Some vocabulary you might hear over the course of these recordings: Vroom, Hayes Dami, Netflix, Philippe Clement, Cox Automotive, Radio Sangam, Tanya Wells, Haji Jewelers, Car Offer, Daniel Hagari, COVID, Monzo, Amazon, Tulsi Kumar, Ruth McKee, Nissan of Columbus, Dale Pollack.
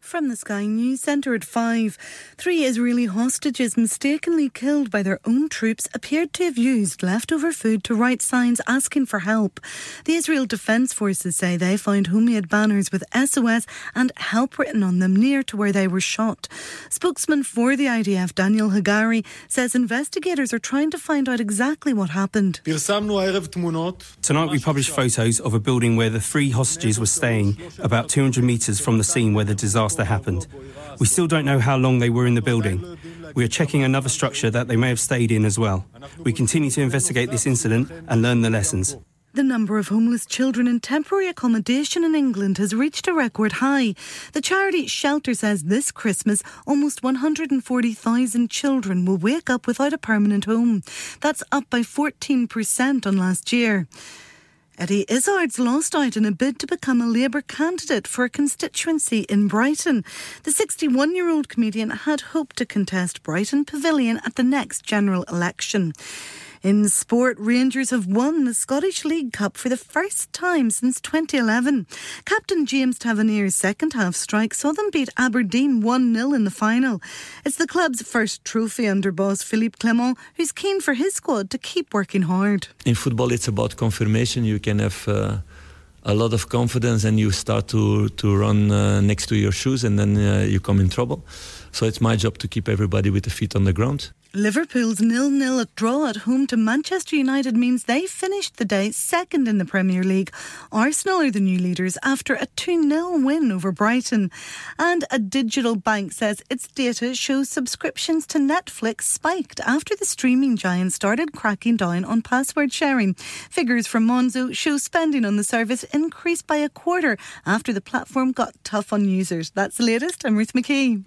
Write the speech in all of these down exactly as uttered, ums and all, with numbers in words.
From the Sky News Centre at five, three Israeli hostages mistakenly killed by their own troops appeared to have used leftover food to write signs asking for help. The Israel Defence Forces say they found homemade banners with S O S and help written on them near to where they were shot. Spokesman for the I D F, Daniel Hagari, says investigators are trying to find out exactly what happened. Tonight we published photos of a building where the three hostages were staying, about two hundred metres from the scene where the disaster happened. We still don't know how long they were in the building. We are checking another structure that they may have stayed in as well. We continue to investigate this incident and learn the lessons. The number of homeless children in temporary accommodation in England has reached a record high. The charity Shelter says this Christmas, almost one hundred forty thousand children will wake up without a permanent home. That's up by fourteen percent on last year. Eddie Izzard's lost out in a bid to become a Labour candidate for a constituency in Brighton. The sixty-one-year-old comedian had hoped to contest Brighton Pavilion at the next general election. In sport, Rangers have won the Scottish League Cup for the first time since twenty eleven. Captain James Tavernier's second-half strike saw them beat Aberdeen one nil in the final. It's the club's first trophy under boss Philippe Clement, who's keen for his squad to keep working hard. In football, it's about confirmation. You can have uh, a lot of confidence and you start to, to run uh, next to your shoes and then uh, you come in trouble. So it's my job to keep everybody with the feet on the ground. Liverpool's nil nil draw at home to Manchester United means they finished the day second in the Premier League. Arsenal are the new leaders after a two nil win over Brighton. And a digital bank says its data shows subscriptions to Netflix spiked after the streaming giant started cracking down on password sharing. Figures from Monzo show spending on the service increased by a quarter after the platform got tough on users. That's the latest. I'm Ruth McKee.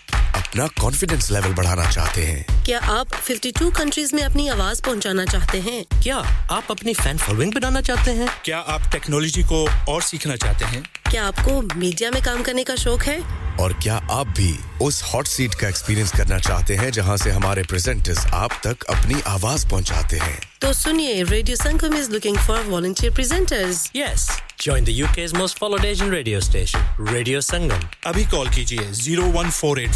अपना confidence level बढ़ाना चाहते हैं? क्या आप fifty-two countries में अपनी आवाज़ पहुंचाना चाहते हैं? क्या आप अपनी fan following बनाना चाहते हैं? क्या आप technology को और सीखना चाहते हैं? क्या आपको media में काम करने का शौक है? और क्या आप भी उस hot seat का experience करना चाहते हैं जहां से हमारे presenters आप तक अपनी आवाज़ पहुंचाते हैं? तो सुनिए, Radio Sangam is looking for volunteer presenters. Yes. Join the U K's most followed Asian radio station, Radio Sangam. Abhi call kijiye oh one four eight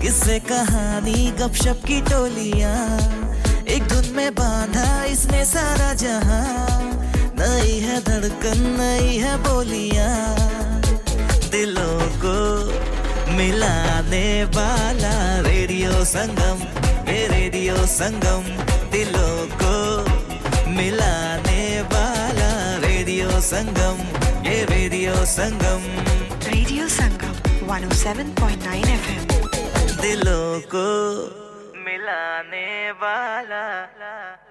किससे कहानी गपशप की टोलियां एक धुन में बांधा इसने सारा जहां नई है धड़कन नई है बोलियां दिलों को मिलाने वाला रेडियो संगम ये रेडियो संगम दिलों को मिलाने वाला रेडियो संगम ये radio Sangam radio Sangam one oh seven point nine F M दिलों को मिलाने वाला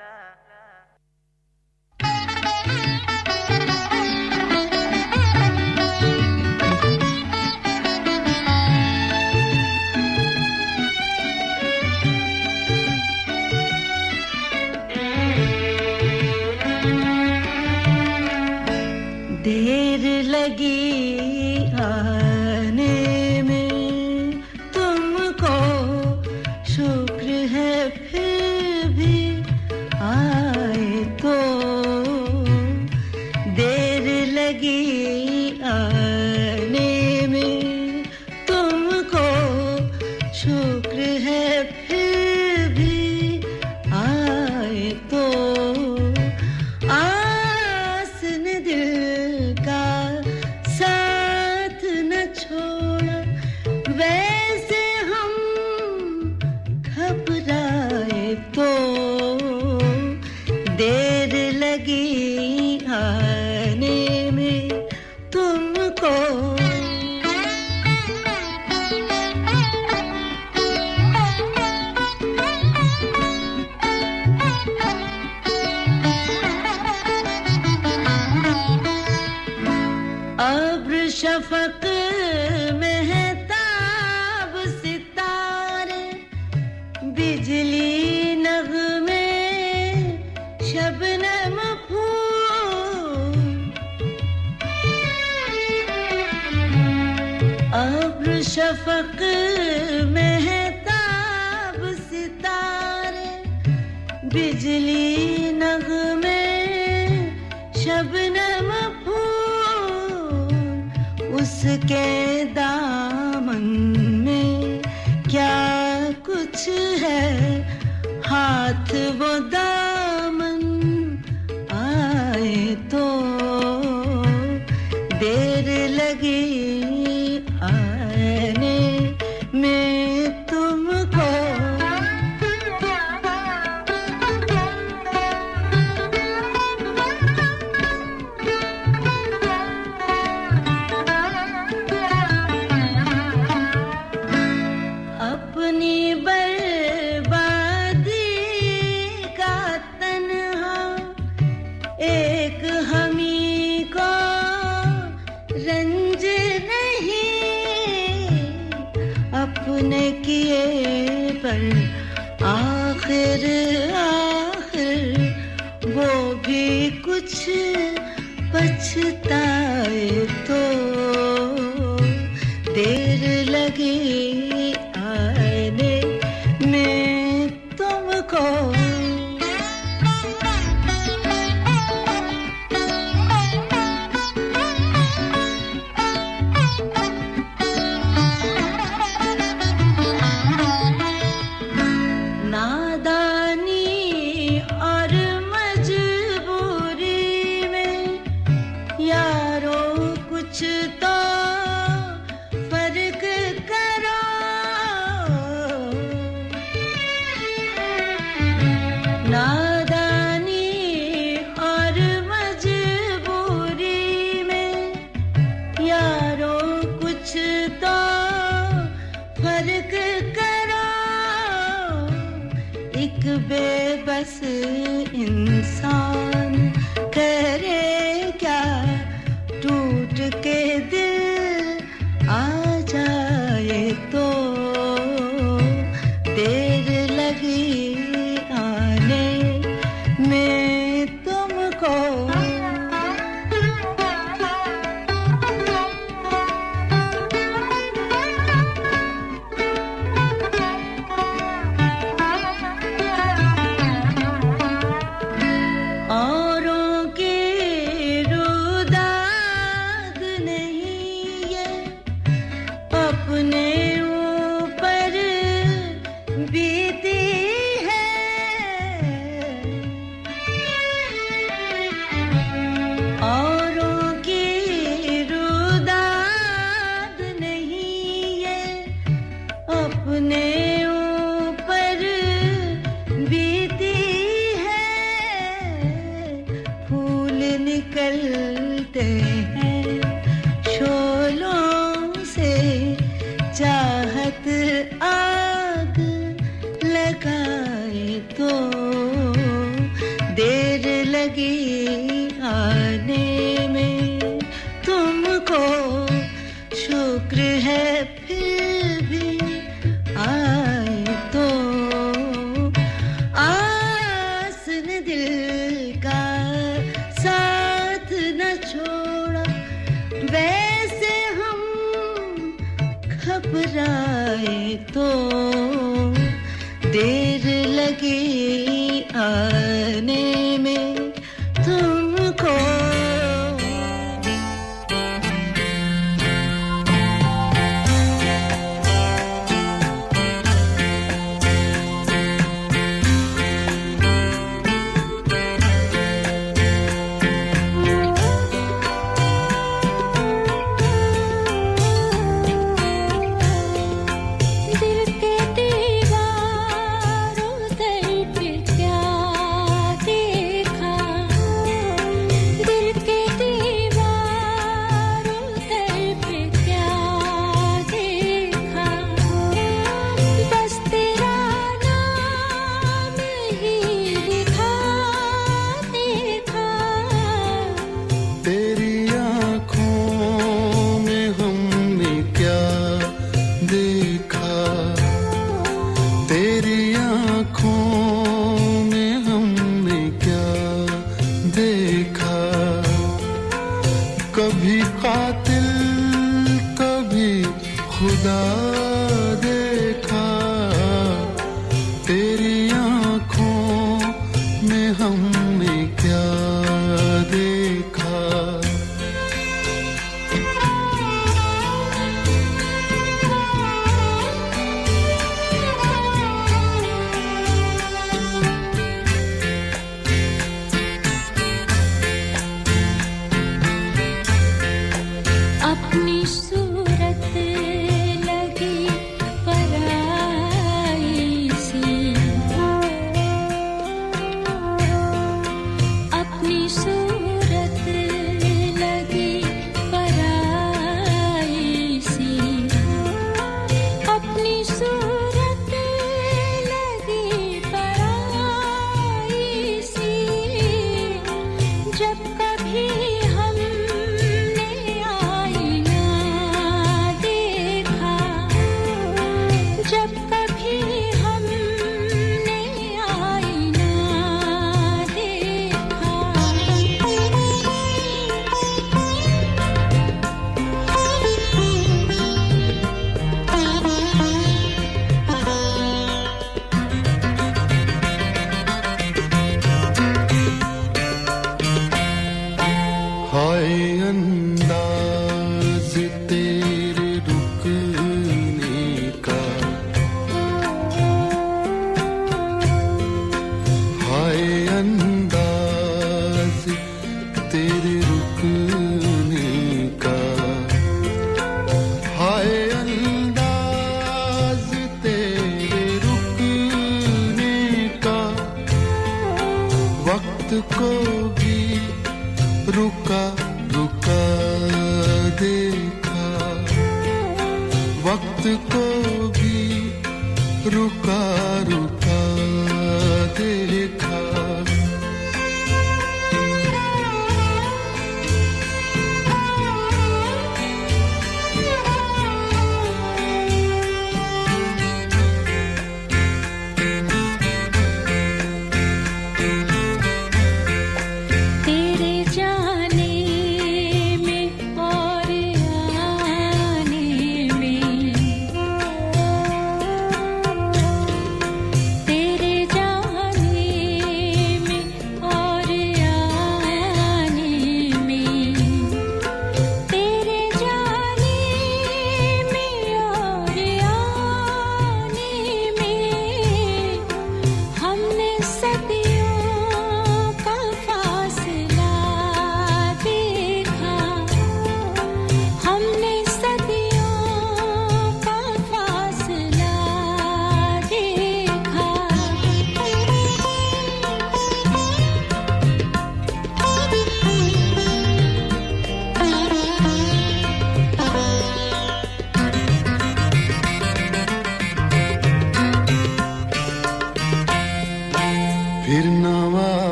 देर लगी आने आने में तुमको शुक्र है शफक में महताब सितारे बिजली नगमे शबनम फूल अब्र शफक में महताब सितारे बिजली नगमे शबनम उसके दामन में क्या कुछ है हाथ वो दामन आए तो देर लगी आने में तुमको पर आखिर आखिर वो भी कुछ पछताए तो देर लगी आने में तुमको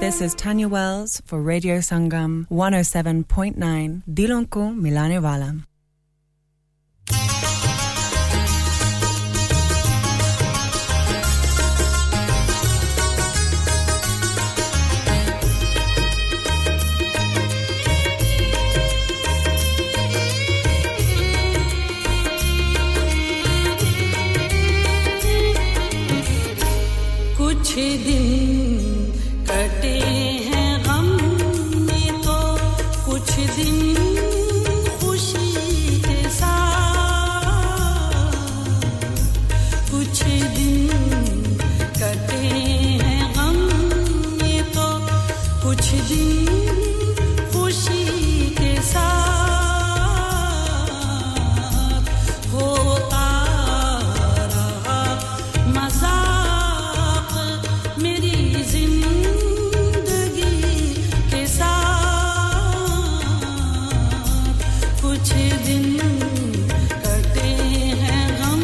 This is Tanya Wells for Radio Sangam one oh seven point nine Dilon ko milane wala. कुछ दिन कटे हैं गम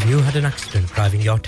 Have you had an accident driving your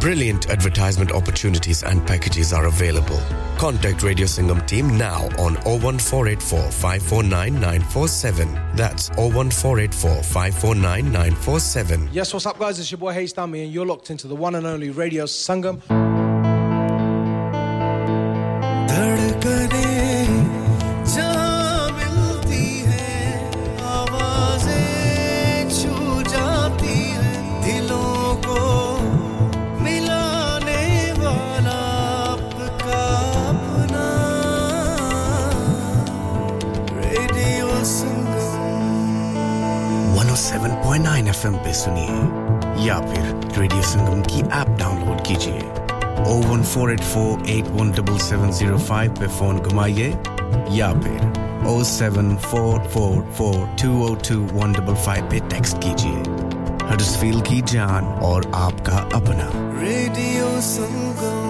Brilliant advertisement opportunities and packages are available. Contact Radio Sangam team now on zero one four eight four five four nine nine four seven. That's zero one four eight four five four nine nine four seven. Yes, what's up guys? It's your boy Hayes Dami and you're locked into the one and only Radio Sangam. FM पे सुनिए या फिर radio Sangam की app download कीजिए zero one four eight four eight one seven seven zero five पे phone घुमाइए या फिर zero seven four four four two zero two one five five पे टेक्स्ट कीजिए हडर्सफील्ड की जान और आपका अपना रेडियो संगम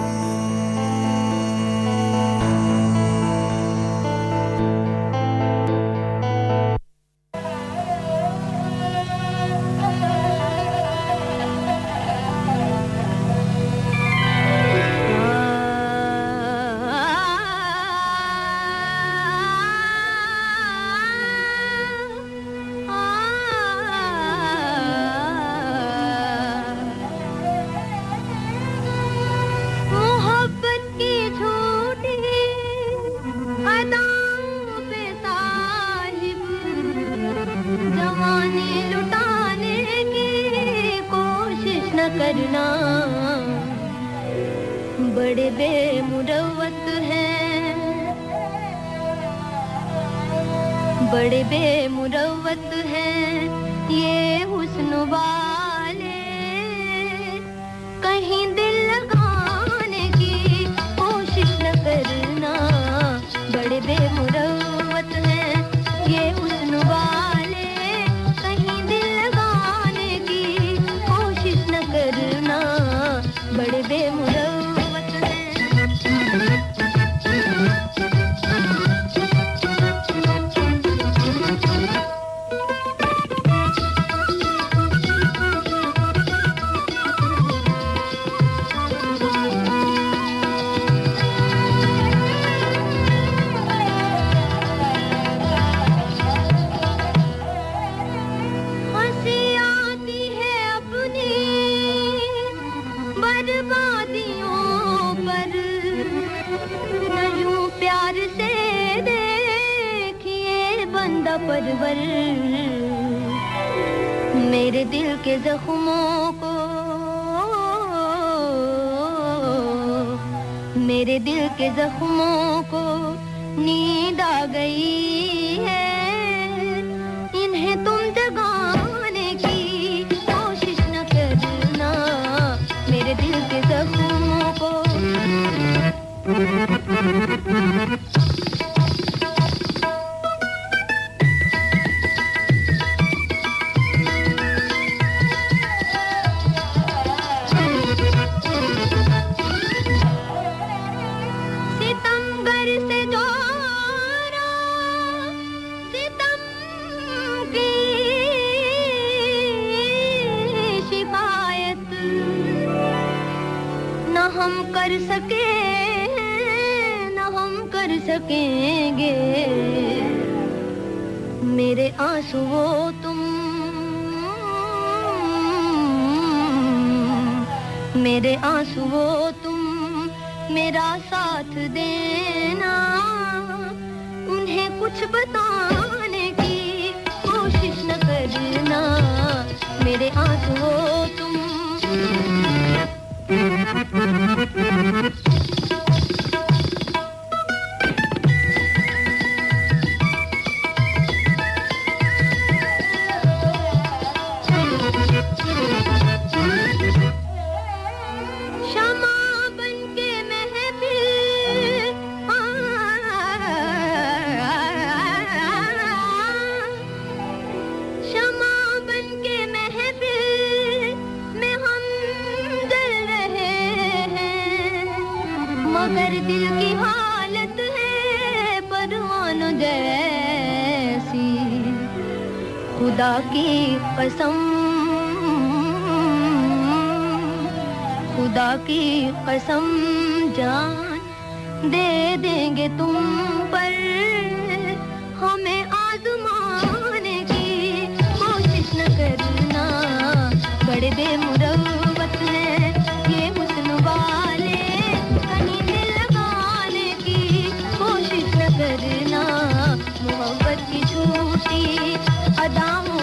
कर सकेंगे मेरे आंसुओं तुम मेरे आंसुओं तुम मेरा साथ देना उन्हें कुछ बताने की कोशिश न करना मेरे आंसुओं तुम की कसम खुदा की कसम जान दे देंगे तुम पर हमें आजमाने की कोशिश न करना बड़े बेमुरव्वत हैं ये हुस्न वाले कहीं दिल लगाने की कोशिश न करना मोहब्बत की झूठी अदाओं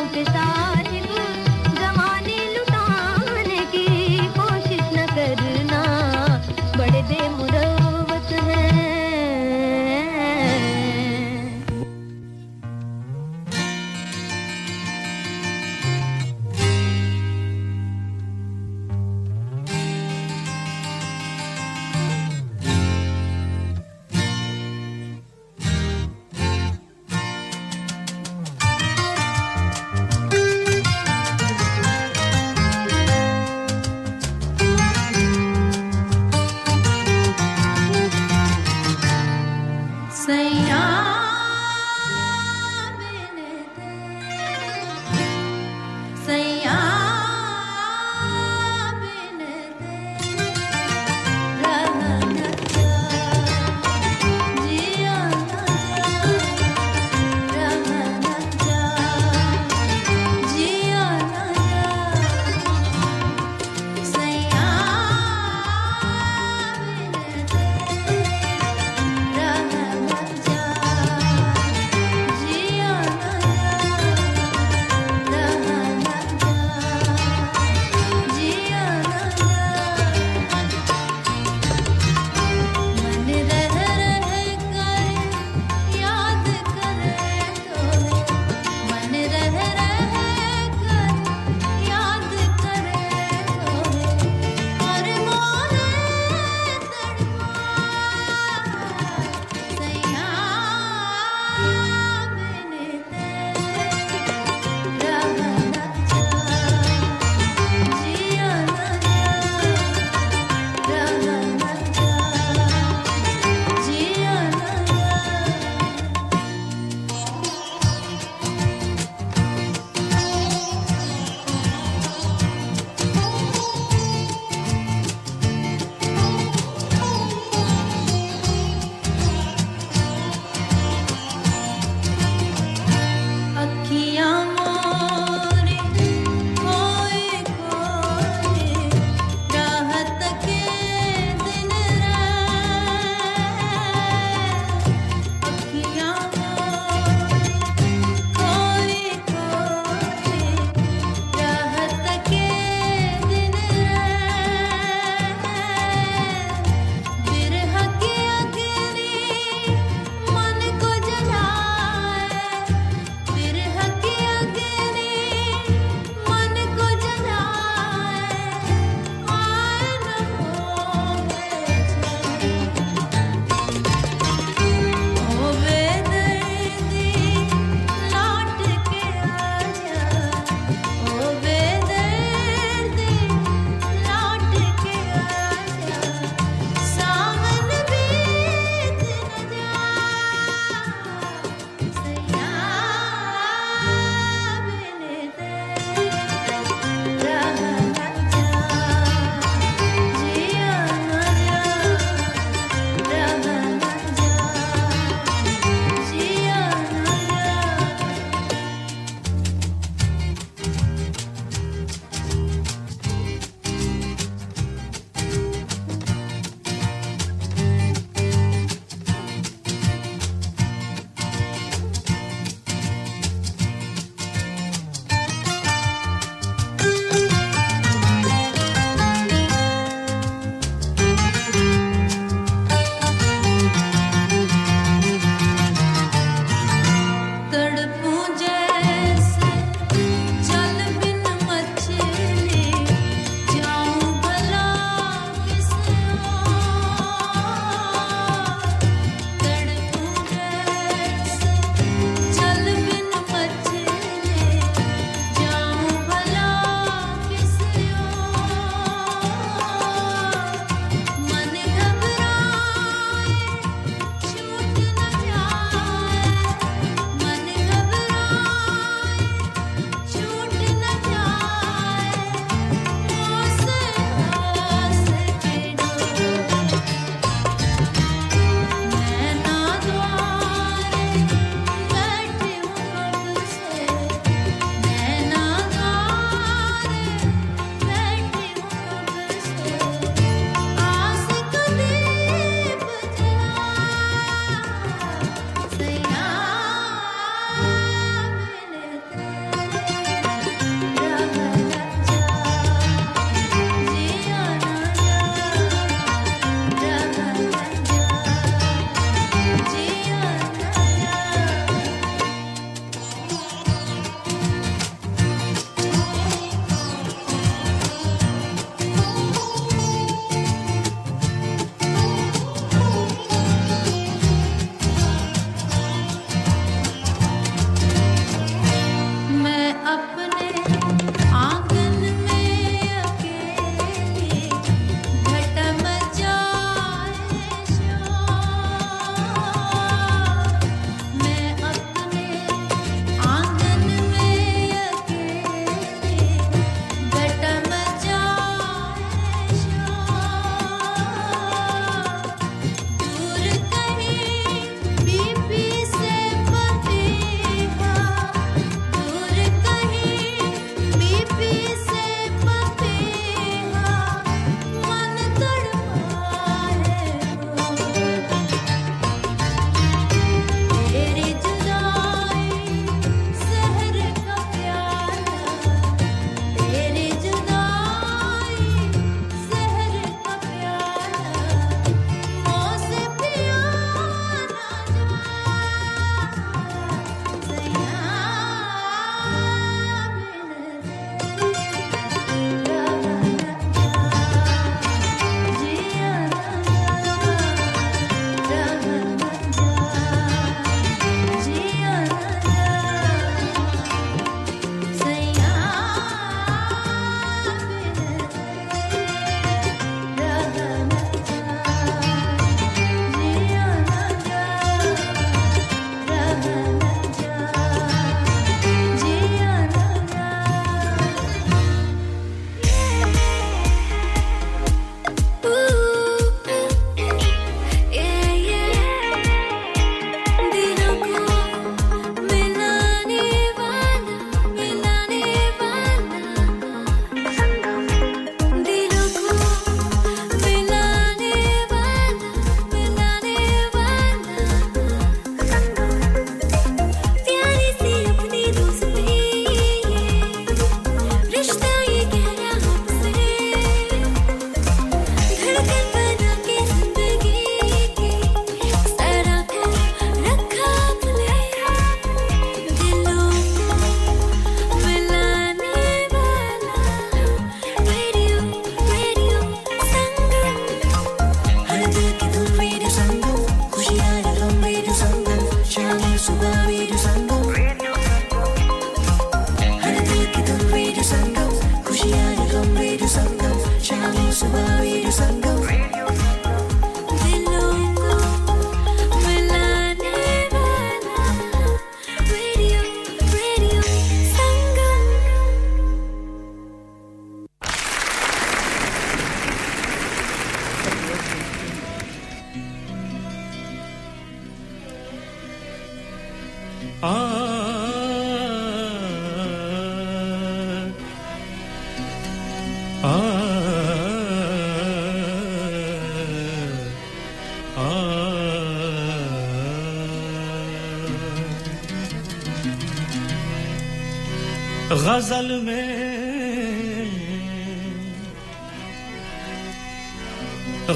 गजल में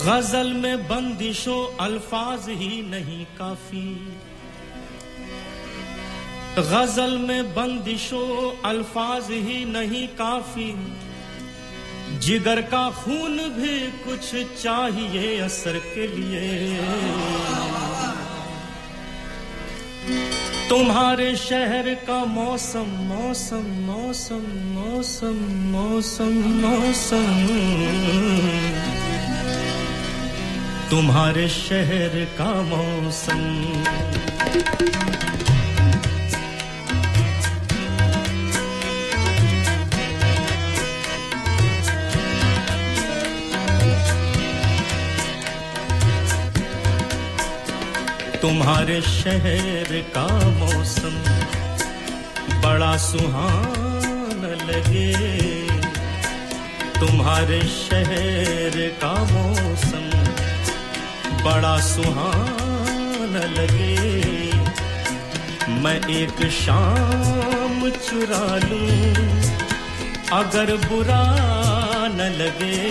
गजल में बंदिशों अल्फाज ही नहीं काफी गजल में बंदिशों अल्फाज ही नहीं काफी जिगर का खून भी कुछ चाहिए असर के लिए तुम्हारे शहर का मौसम मौसम मौसम मौसम मौसम मौसम तुम्हारे शहर का मौसम तुम्हारे शहर का मौसम बड़ा सुहाना लगे तुम्हारे शहर का मौसम बड़ा सुहाना लगे मैं एक शाम चुरा लूं अगर बुरा न लगे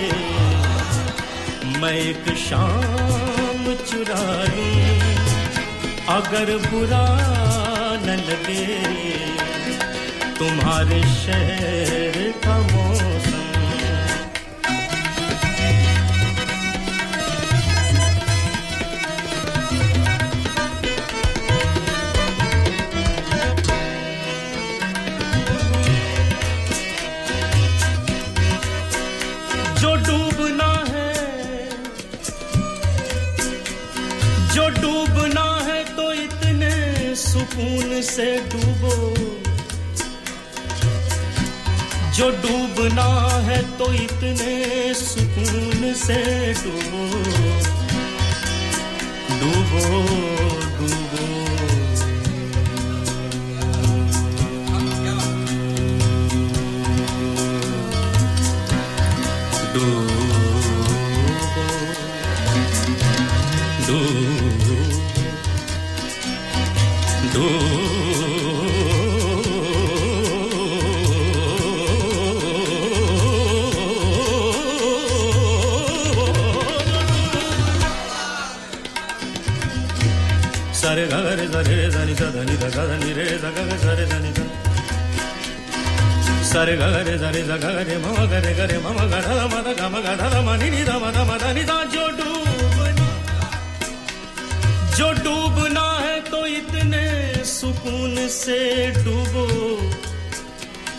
मैं एक शाम चुरा लूं अगर बुरा न लगे तुम्हारे शहर का मौसम जो डूबना है जो डूबना सुकून से डूबो जो डूबना है तो इतने सुकून से डूबो डूबो डूबो डूबो डूबो sare ga re da re da ni da da ni da ga ni re da ga ga sare da ni da sare ga re da re da ga re ma ga re ga re ma ga da ma da ga ma ga da ma ni ni da ma da ma da ni da jo doobna jo doobna hai to itne सुकून से डूबो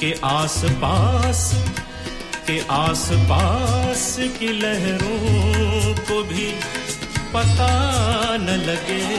के आसपास के आसपास की लहरों को भी पता न लगे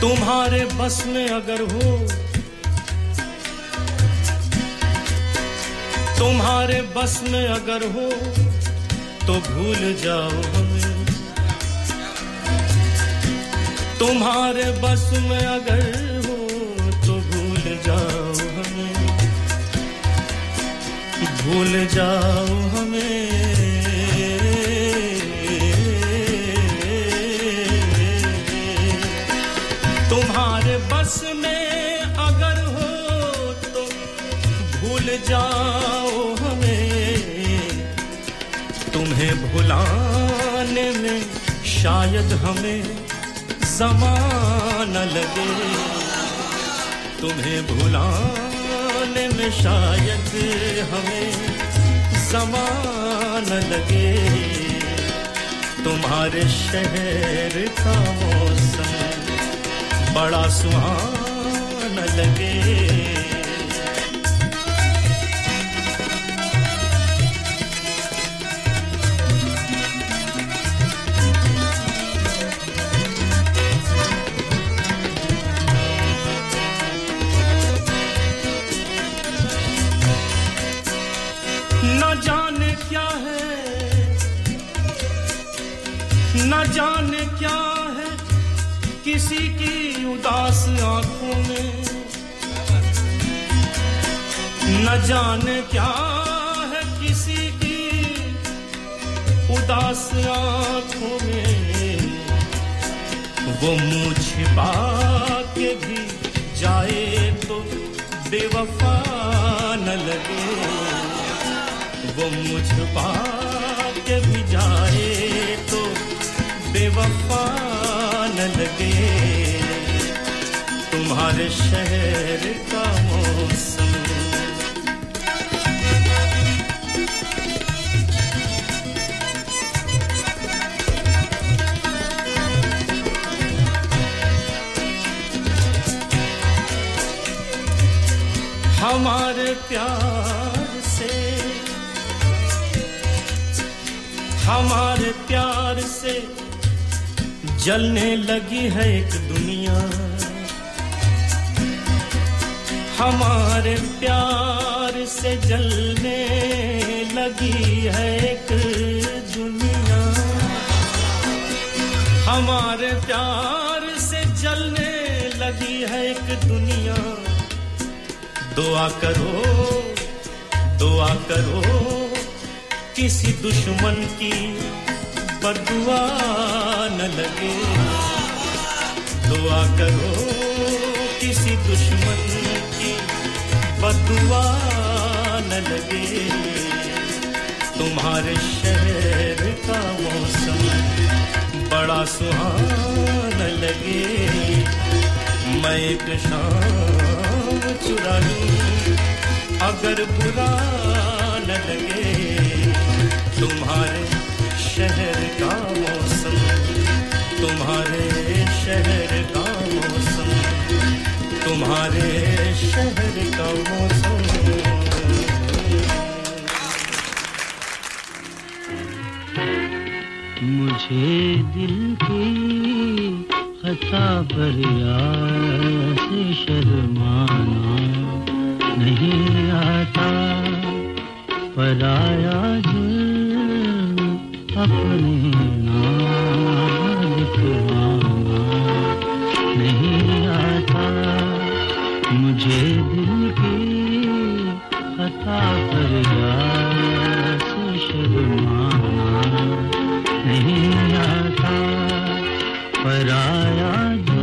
तुम्हारे बस में अगर हो तुम्हारे बस में अगर हो तो भूल जाओ हमें तुम्हारे बस में अगर हो तो भूल जाओ हमें भूल जाओ हमें तुम्हारे बस में अगर हो तो भूल जाओ हमें तुम्हें भुलाने में शायद हमें ज़माना लगे तुम्हें भुलाने में शायद हमें ज़माना लगे तुम्हारे शहर का मौसम बड़ा सुहाना लगे जाने क्या है किसी की उदास आंखों में न जाने क्या है किसी की उदास आंखों में वो मुंह छिपा के भी जाए तो बेवफा न लगे वो मुंह छिपा के भी जाए तो बेवफा न लगे तुम्हारे शहर का मौसम हमारे प्यार से हमारे प्यार से जलने लगी है एक दुनिया हमारे प्यार से जलने लगी है एक दुनिया हमारे प्यार से जलने लगी है एक दुनिया दुआ करो दुआ करो किसी दुश्मन की बदुआ न लगे दुआ करो किसी दुश्मन की बदुआ न लगे तुम्हारे शहर का मौसम बड़ा सुहाना लगे मैं एक शाम चुरा लूं अगर बुरा न लगे तुम्हारे शहर का मौसम तुम्हारे शहर का मौसम तुम्हारे शहर का मौसम मुझे दिल की खता पर यार से शर्माना नहीं आता पर आया अपने नाम लिखवाना नहीं आता मुझे दिल की खता पर यार से शर्माना नहीं आता पर आया नहीं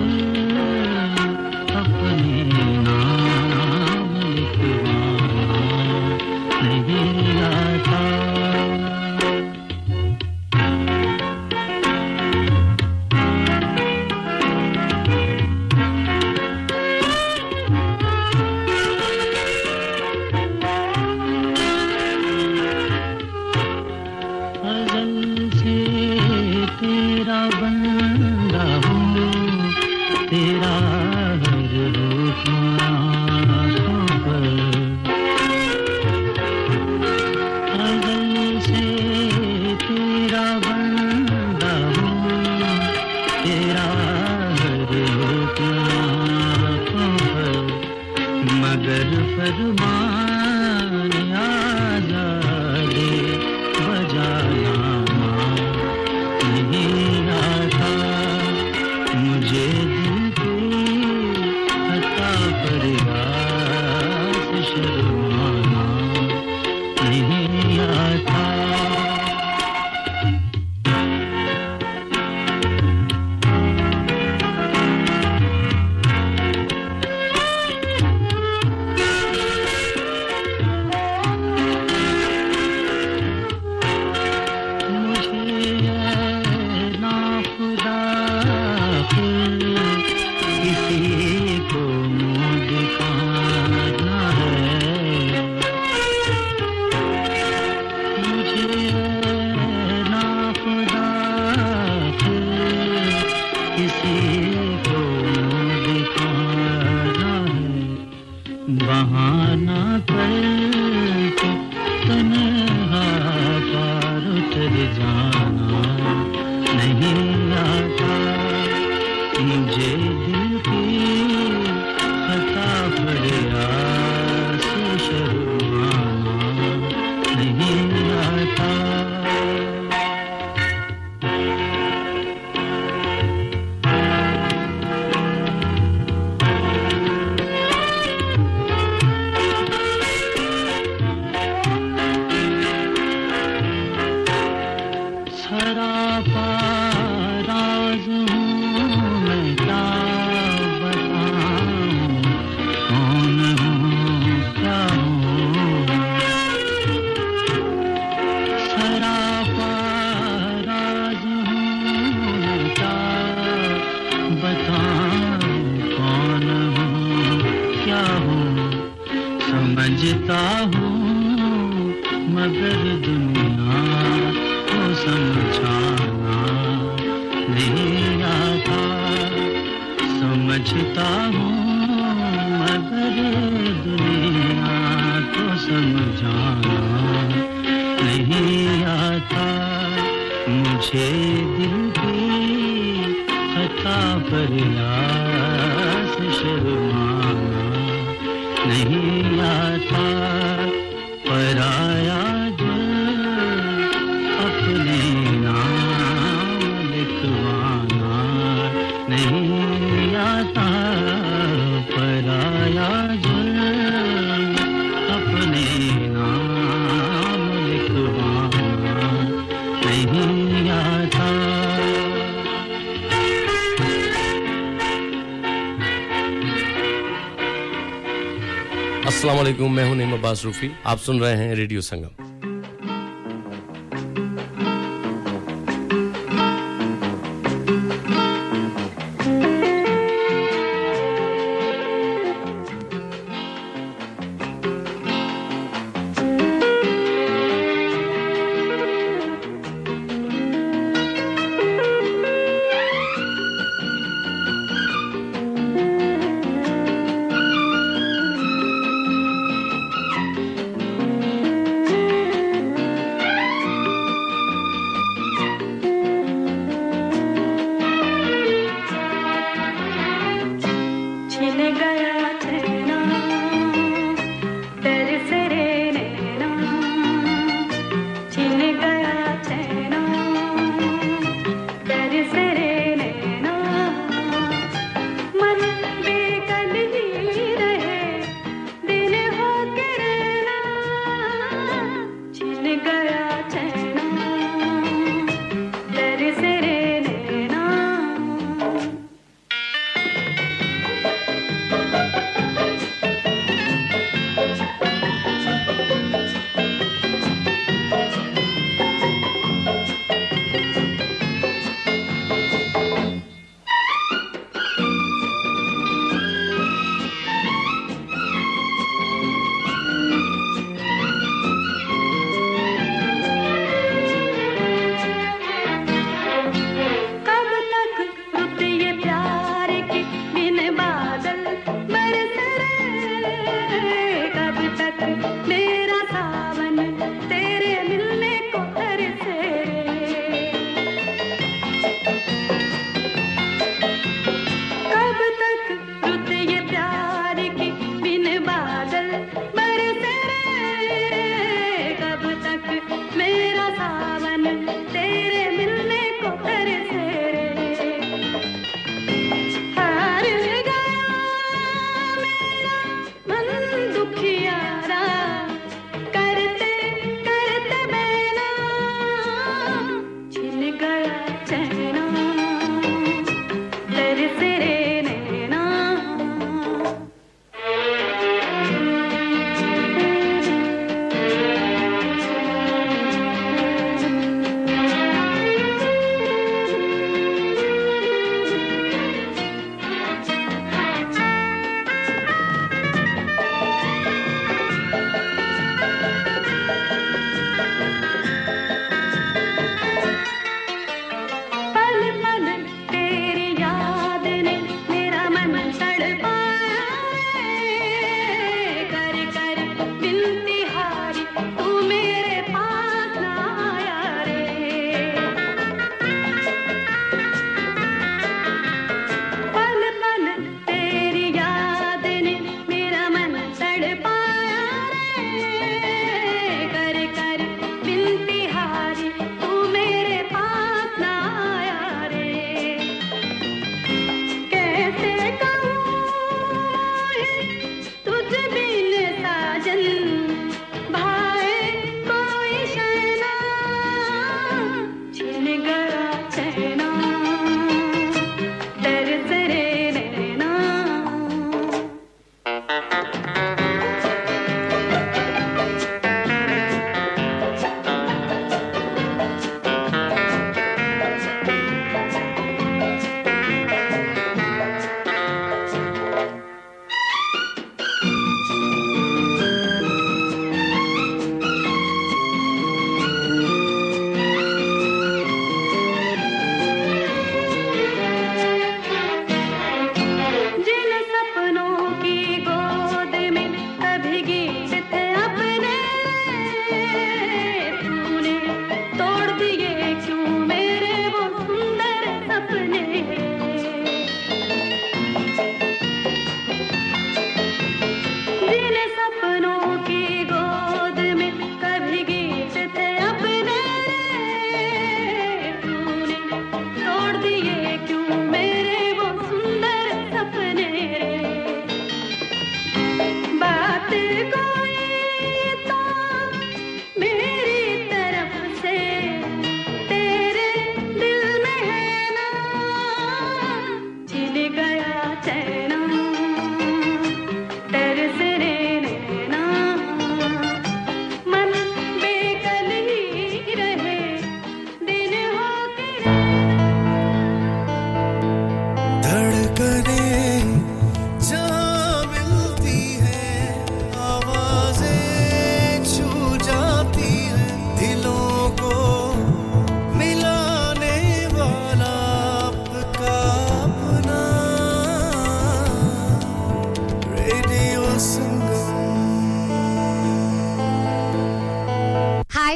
वालेकुम मैं हूं नईम अब्बास रूफी आप सुन रहे हैं radio Sangam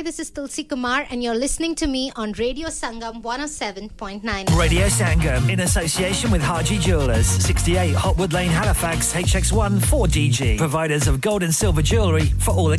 Hi, this is Tulsi Kumar and you're listening to me on Radio Sangam one oh seven point nine. Radio Sangam in association with Haji Jewelers, sixty-eight Hotwood Lane, Halifax, H X one four D G. Providers of gold and silver jewellery for all occasions.